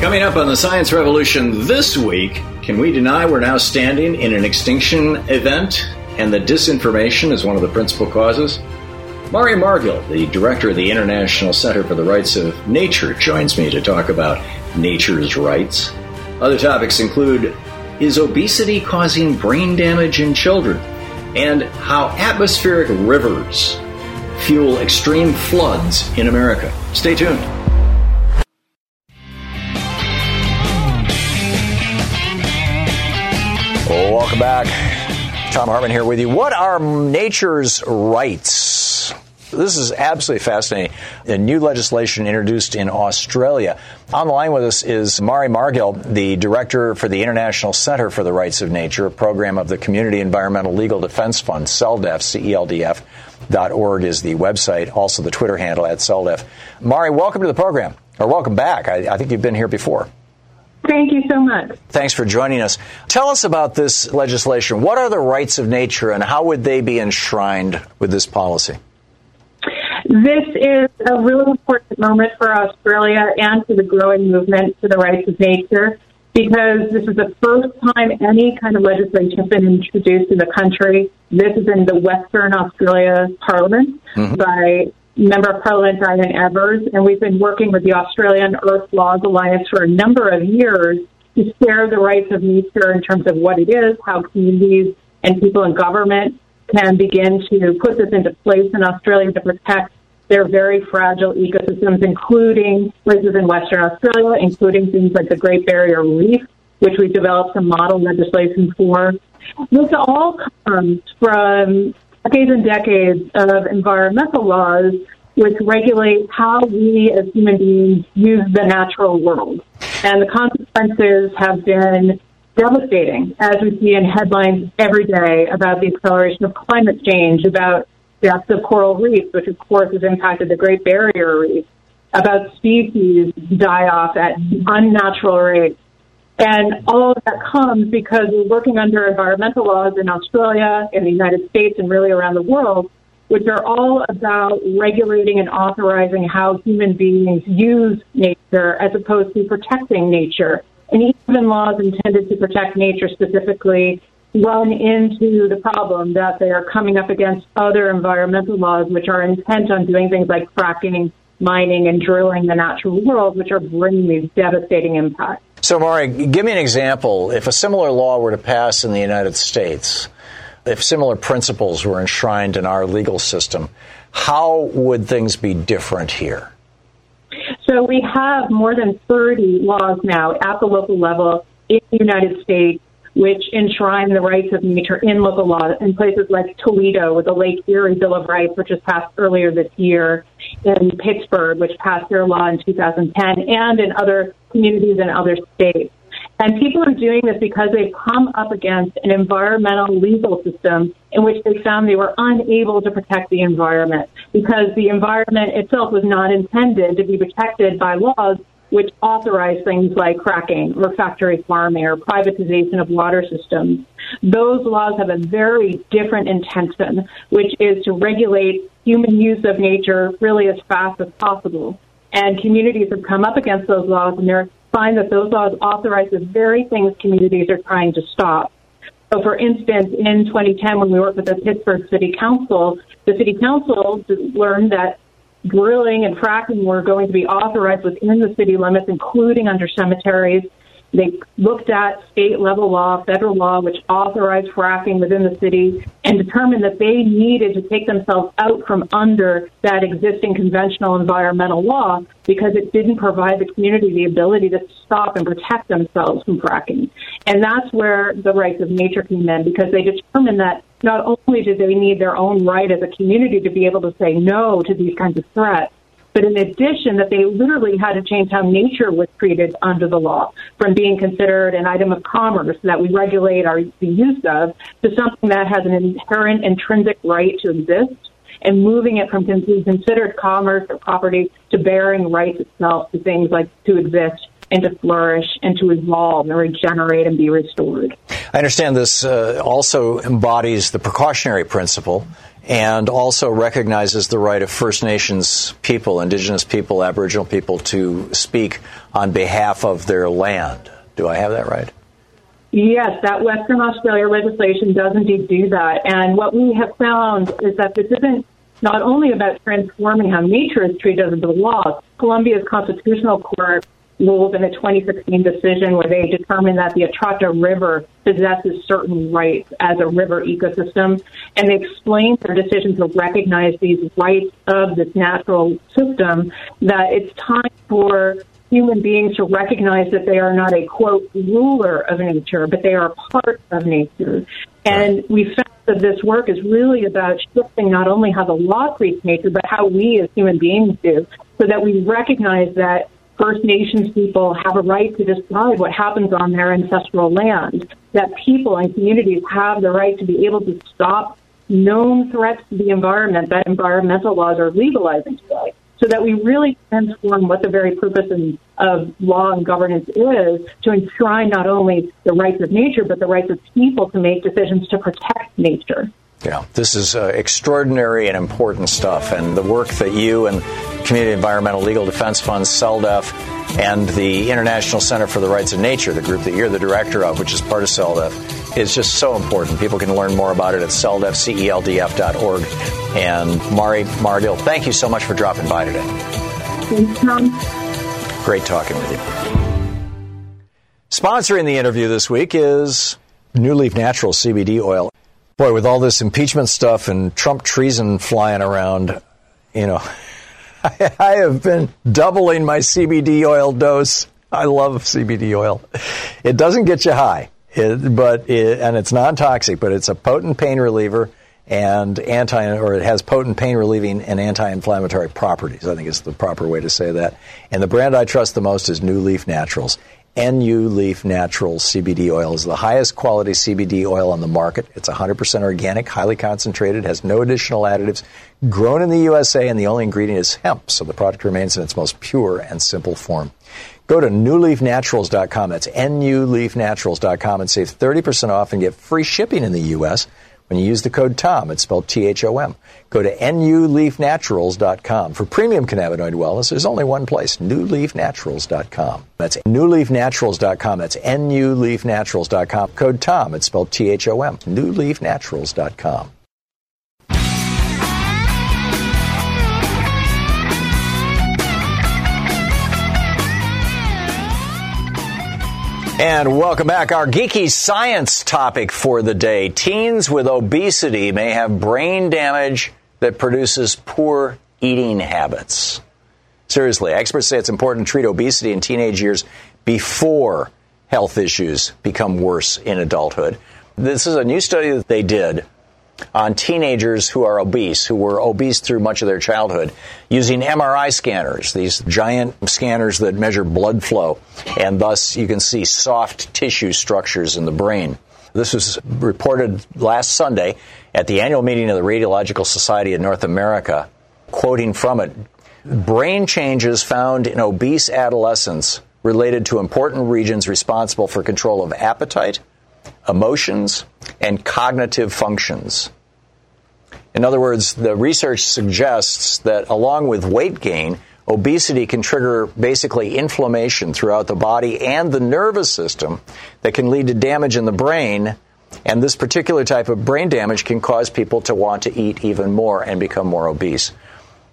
Coming up on the Science Revolution this week, can we deny we're now standing in an extinction event and that disinformation is one of the principal causes? Mari Margil, the director of the International Center for the Rights of Nature, joins me to talk about nature's rights. Other topics include, is obesity causing brain damage in children? And how atmospheric rivers fuel extreme floods in America. Stay tuned. Welcome back. Tom Hartman here with you. What are nature's rights? This is absolutely fascinating. The new legislation introduced in Australia. On the line with us is Mari Margil, the director for the International Center for the Rights of Nature, a program of the Community Environmental Legal Defense Fund, CELDEF, CELDF.org is the website, also the Twitter handle at CELDEF. Mari, welcome to the program, or welcome back. I think you've been here before. Thank you so much. Thanks for joining us. Tell us about this legislation. What are the rights of nature and how would they be enshrined with this policy? This is a really important moment for Australia and for the growing movement for the rights of nature, because this is the first time any kind of legislation has been introduced in the country. This is in the Western Australia Parliament by Member of Parliament Diane Evers, and we've been working with the Australian Earth Laws Alliance for a number of years to share the rights of nature in terms of what it is, how communities and people in government can begin to put this into place in Australia to protect their very fragile ecosystems, including places in Western Australia, including things like the Great Barrier Reef, which we've developed some model legislation for. This all comes from decades and decades of environmental laws which regulate how we as human beings use the natural world. And the consequences have been devastating, as we see in headlines every day about the acceleration of climate change, about deaths of coral reefs, which of course has impacted the Great Barrier Reef, about species die-off at unnatural rates. And all of that comes because we're working under environmental laws in Australia, in the United States, and really around the world, which are all about regulating and authorizing how human beings use nature as opposed to protecting nature. And even laws intended to protect nature specifically run into the problem that they are coming up against other environmental laws, which are intent on doing things like fracking, mining, and drilling the natural world, which are bringing these devastating impacts. So, Mari, give me an example. If a similar law were to pass in the United States, if similar principles were enshrined in our legal system, how would things be different here? So we have more than 30 laws now at the local level in the United States which enshrine the rights of nature in local law, in places like Toledo with the Lake Erie Bill of Rights, which was passed earlier this year, in Pittsburgh, which passed their law in 2010, and in other communities and other states. And people are doing this because they've come up against an environmental legal system in which they found they were unable to protect the environment, because the environment itself was not intended to be protected by laws which authorize things like fracking or factory farming or privatization of water systems. Those laws have a very different intention, which is to regulate human use of nature really as fast as possible. And communities have come up against those laws, and they find that those laws authorize the very things communities are trying to stop. So, for instance, in 2010, when we worked with the Pittsburgh City Council, the City Council learned that drilling and fracking were going to be authorized within the city limits, including under cemeteries. They looked at state-level law, federal law, which authorized fracking within the city, and determined that they needed to take themselves out from under that existing conventional environmental law because it didn't provide the community the ability to stop and protect themselves from fracking. And that's where the rights of nature came in, because they determined that not only do they need their own right as a community to be able to say no to these kinds of threats, but in addition, that they literally had to change how nature was treated under the law, from being considered an item of commerce that we regulate the use of to something that has an inherent intrinsic right to exist, and moving it from considered commerce or property to bearing rights itself to things like to exist and to flourish and to evolve and regenerate and be restored. I understand this also embodies the precautionary principle, and also recognizes the right of First Nations people, Indigenous people, Aboriginal people, to speak on behalf of their land. Do I have that right? Yes, that Western Australia legislation does indeed do that. And what we have found is that this isn't not only about transforming how nature is treated under the law. Colombia's Constitutional Court ruled in a 2016 decision where they determined that the Atrato River possesses certain rights as a river ecosystem, and they explained their decision to recognize these rights of this natural system, that it's time for human beings to recognize that they are not a, quote, ruler of nature, but they are part of nature. And we found that this work is really about shifting not only how the law treats nature, but how we as human beings do, so that we recognize that First Nations people have a right to decide what happens on their ancestral land, that people and communities have the right to be able to stop known threats to the environment that environmental laws are legalizing today, so that we really transform what the very purpose of law and governance is, to enshrine not only the rights of nature, but the rights of people to make decisions to protect nature. Yeah, this is extraordinary and important stuff, and the work that you and Community Environmental Legal Defense Fund, CELDEF, and the International Center for the Rights of Nature, the group that you're the director of, which is part of CELDEF, is just so important. People can learn more about it at CELDEF, CELDF.org. And Mari Margil, thank you so much for dropping by today. Thanks, Tom. Great talking with you. Sponsoring the interview this week is NuLeaf Naturals CBD oil. Boy, with all this impeachment stuff and Trump treason flying around, you know, I have been doubling my CBD oil dose. I love CBD oil. It doesn't get you high, and it's non-toxic, but it's a potent pain reliever it has potent pain relieving and anti-inflammatory properties, I think is the proper way to say that. And the brand I trust the most is NuLeaf Naturals. NuLeaf Naturals CBD oil is the highest quality CBD oil on the market. It's 100% organic, highly concentrated, has no additional additives, grown in the USA, and the only ingredient is hemp, so the product remains in its most pure and simple form. Go to NuLeafNaturals.com, that's NuLeafNaturals.com, and save 30% off and get free shipping in the U.S. when you use the code TOM. It's spelled T-H-O-M. Go to NuLeafNaturals.com. For premium cannabinoid wellness, there's only one place, NuLeafNaturals.com. That's NuLeafNaturals.com. That's NuLeafNaturals.com. Code TOM. It's spelled T-H-O-M. NuLeafNaturals.com. And welcome back. Our geeky science topic for the day. Teens with obesity may have brain damage that produces poor eating habits. Seriously, experts say it's important to treat obesity in teenage years before health issues become worse in adulthood. This is a new study that they did on teenagers who are obese, who were obese through much of their childhood, using MRI scanners, these giant scanners that measure blood flow, and thus you can see soft tissue structures in the brain. This was reported last Sunday at the annual meeting of the Radiological Society of North America. Quoting from it, brain changes found in obese adolescents related to important regions responsible for control of appetite, emotions, and cognitive functions. In other words, the research suggests that along with weight gain, obesity can trigger basically inflammation throughout the body and the nervous system that can lead to damage in the brain, and this particular type of brain damage can cause people to want to eat even more and become more obese.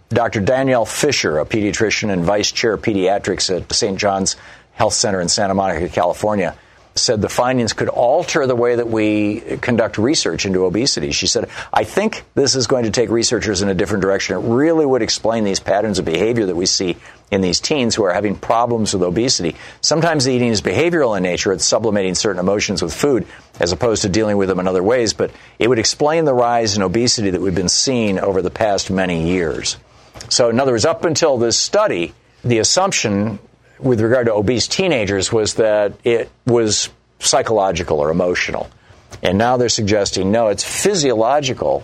Dr. Danielle Fisher, a pediatrician and vice chair of pediatrics at St. John's Health Center in Santa Monica, California, said the findings could alter the way that we conduct research into obesity. She said, I think this is going to take researchers in a different direction. It really would explain these patterns of behavior that we see in these teens who are having problems with obesity. Sometimes the eating is behavioral in nature. It's sublimating certain emotions with food as opposed to dealing with them in other ways. But it would explain the rise in obesity that we've been seeing over the past many years. So in other words, up until this study, the assumption with regard to obese teenagers was that it was psychological or emotional. And now they're suggesting, no, it's physiological.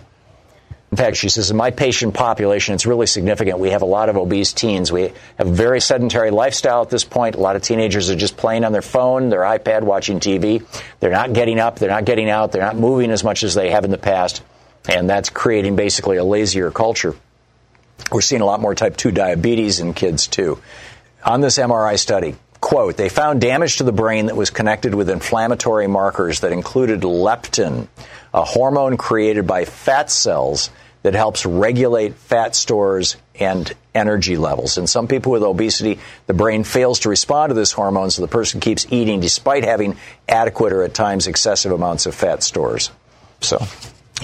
In fact, she says, in my patient population, it's really significant. We have a lot of obese teens. We have a very sedentary lifestyle at this point. A lot of teenagers are just playing on their phone, their iPad, watching TV. They're not getting up. They're not getting out. They're not moving as much as they have in the past. And that's creating basically a lazier culture. We're seeing a lot more type 2 diabetes in kids, too. On this MRI study, quote, they found damage to the brain that was connected with inflammatory markers that included leptin, a hormone created by fat cells that helps regulate fat stores and energy levels. In some people with obesity, the brain fails to respond to this hormone, so the person keeps eating despite having adequate or at times excessive amounts of fat stores. So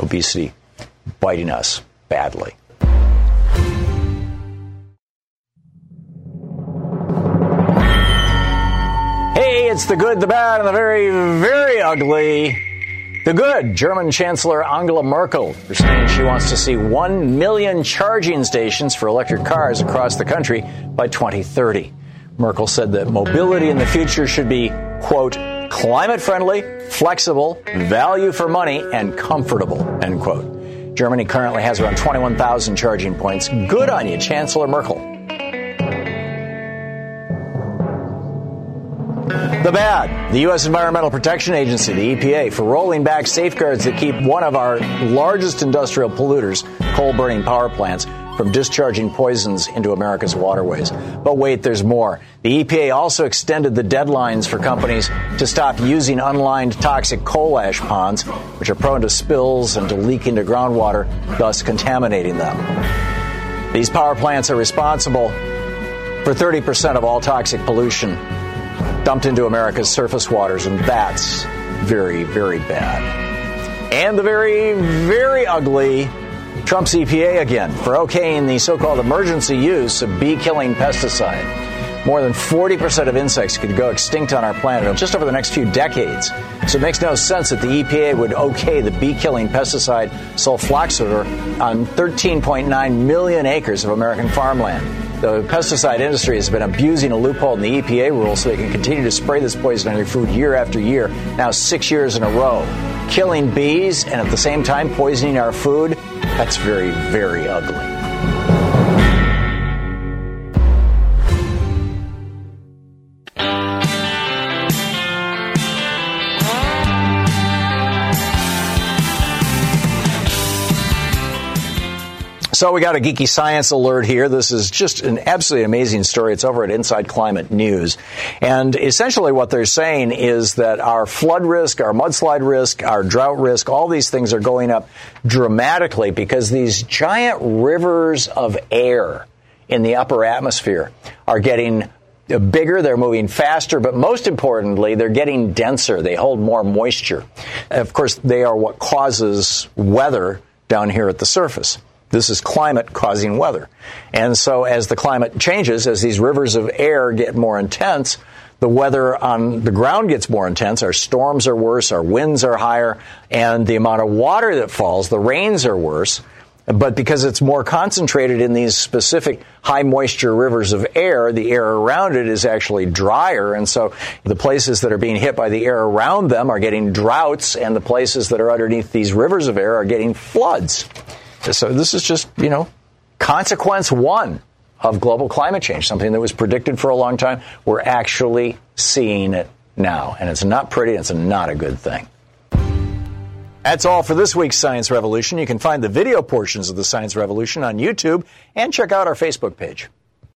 obesity biting us badly. It's the good, the bad, and the very, very ugly. The good, German Chancellor Angela Merkel is saying she wants to see 1 million charging stations for electric cars across the country by 2030. Merkel said that mobility in the future should be, quote, climate friendly, flexible, value for money, and comfortable, end quote. Germany currently has around 21,000 charging points. Good on you, Chancellor Merkel. The bad, the U.S. Environmental Protection Agency, the EPA, for rolling back safeguards that keep one of our largest industrial polluters, coal-burning power plants, from discharging poisons into America's waterways. But wait, there's more. The EPA also extended the deadlines for companies to stop using unlined toxic coal ash ponds, which are prone to spills and to leak into groundwater, thus contaminating them. These power plants are responsible for 30% of all toxic pollution dumped into America's surface waters, and that's very, very bad. And the very, very ugly, Trump's EPA again for okaying the so-called emergency use of bee-killing pesticide. More than 40% of insects could go extinct on our planet just over the next few decades. So it makes no sense that the EPA would okay the bee-killing pesticide sulfoxiflor on 13.9 million acres of American farmland. The pesticide industry has been abusing a loophole in the EPA rule so they can continue to spray this poison on your food year after year, now 6 years in a row. Killing bees and at the same time poisoning our food, that's very, very ugly. So we got a geeky science alert here. This is just an absolutely amazing story. It's over at Inside Climate News. And essentially what they're saying is that our flood risk, our mudslide risk, our drought risk, all these things are going up dramatically because these giant rivers of air in the upper atmosphere are getting bigger, they're moving faster, but most importantly, they're getting denser. They hold more moisture. Of course, they are what causes weather down here at the surface. This is climate causing weather. And so as the climate changes, as these rivers of air get more intense, the weather on the ground gets more intense. Our storms are worse. Our winds are higher. And the amount of water that falls, the rains are worse. But because it's more concentrated in these specific high moisture rivers of air, the air around it is actually drier. And so the places that are being hit by the air around them are getting droughts. And the places that are underneath these rivers of air are getting floods. So this is just, you know, consequence one of global climate change, something that was predicted for a long time. We're actually seeing it now, and it's not pretty. It's not a good thing. That's all for this week's Science Revolution. You can find the video portions of the Science Revolution on YouTube and check out our Facebook page.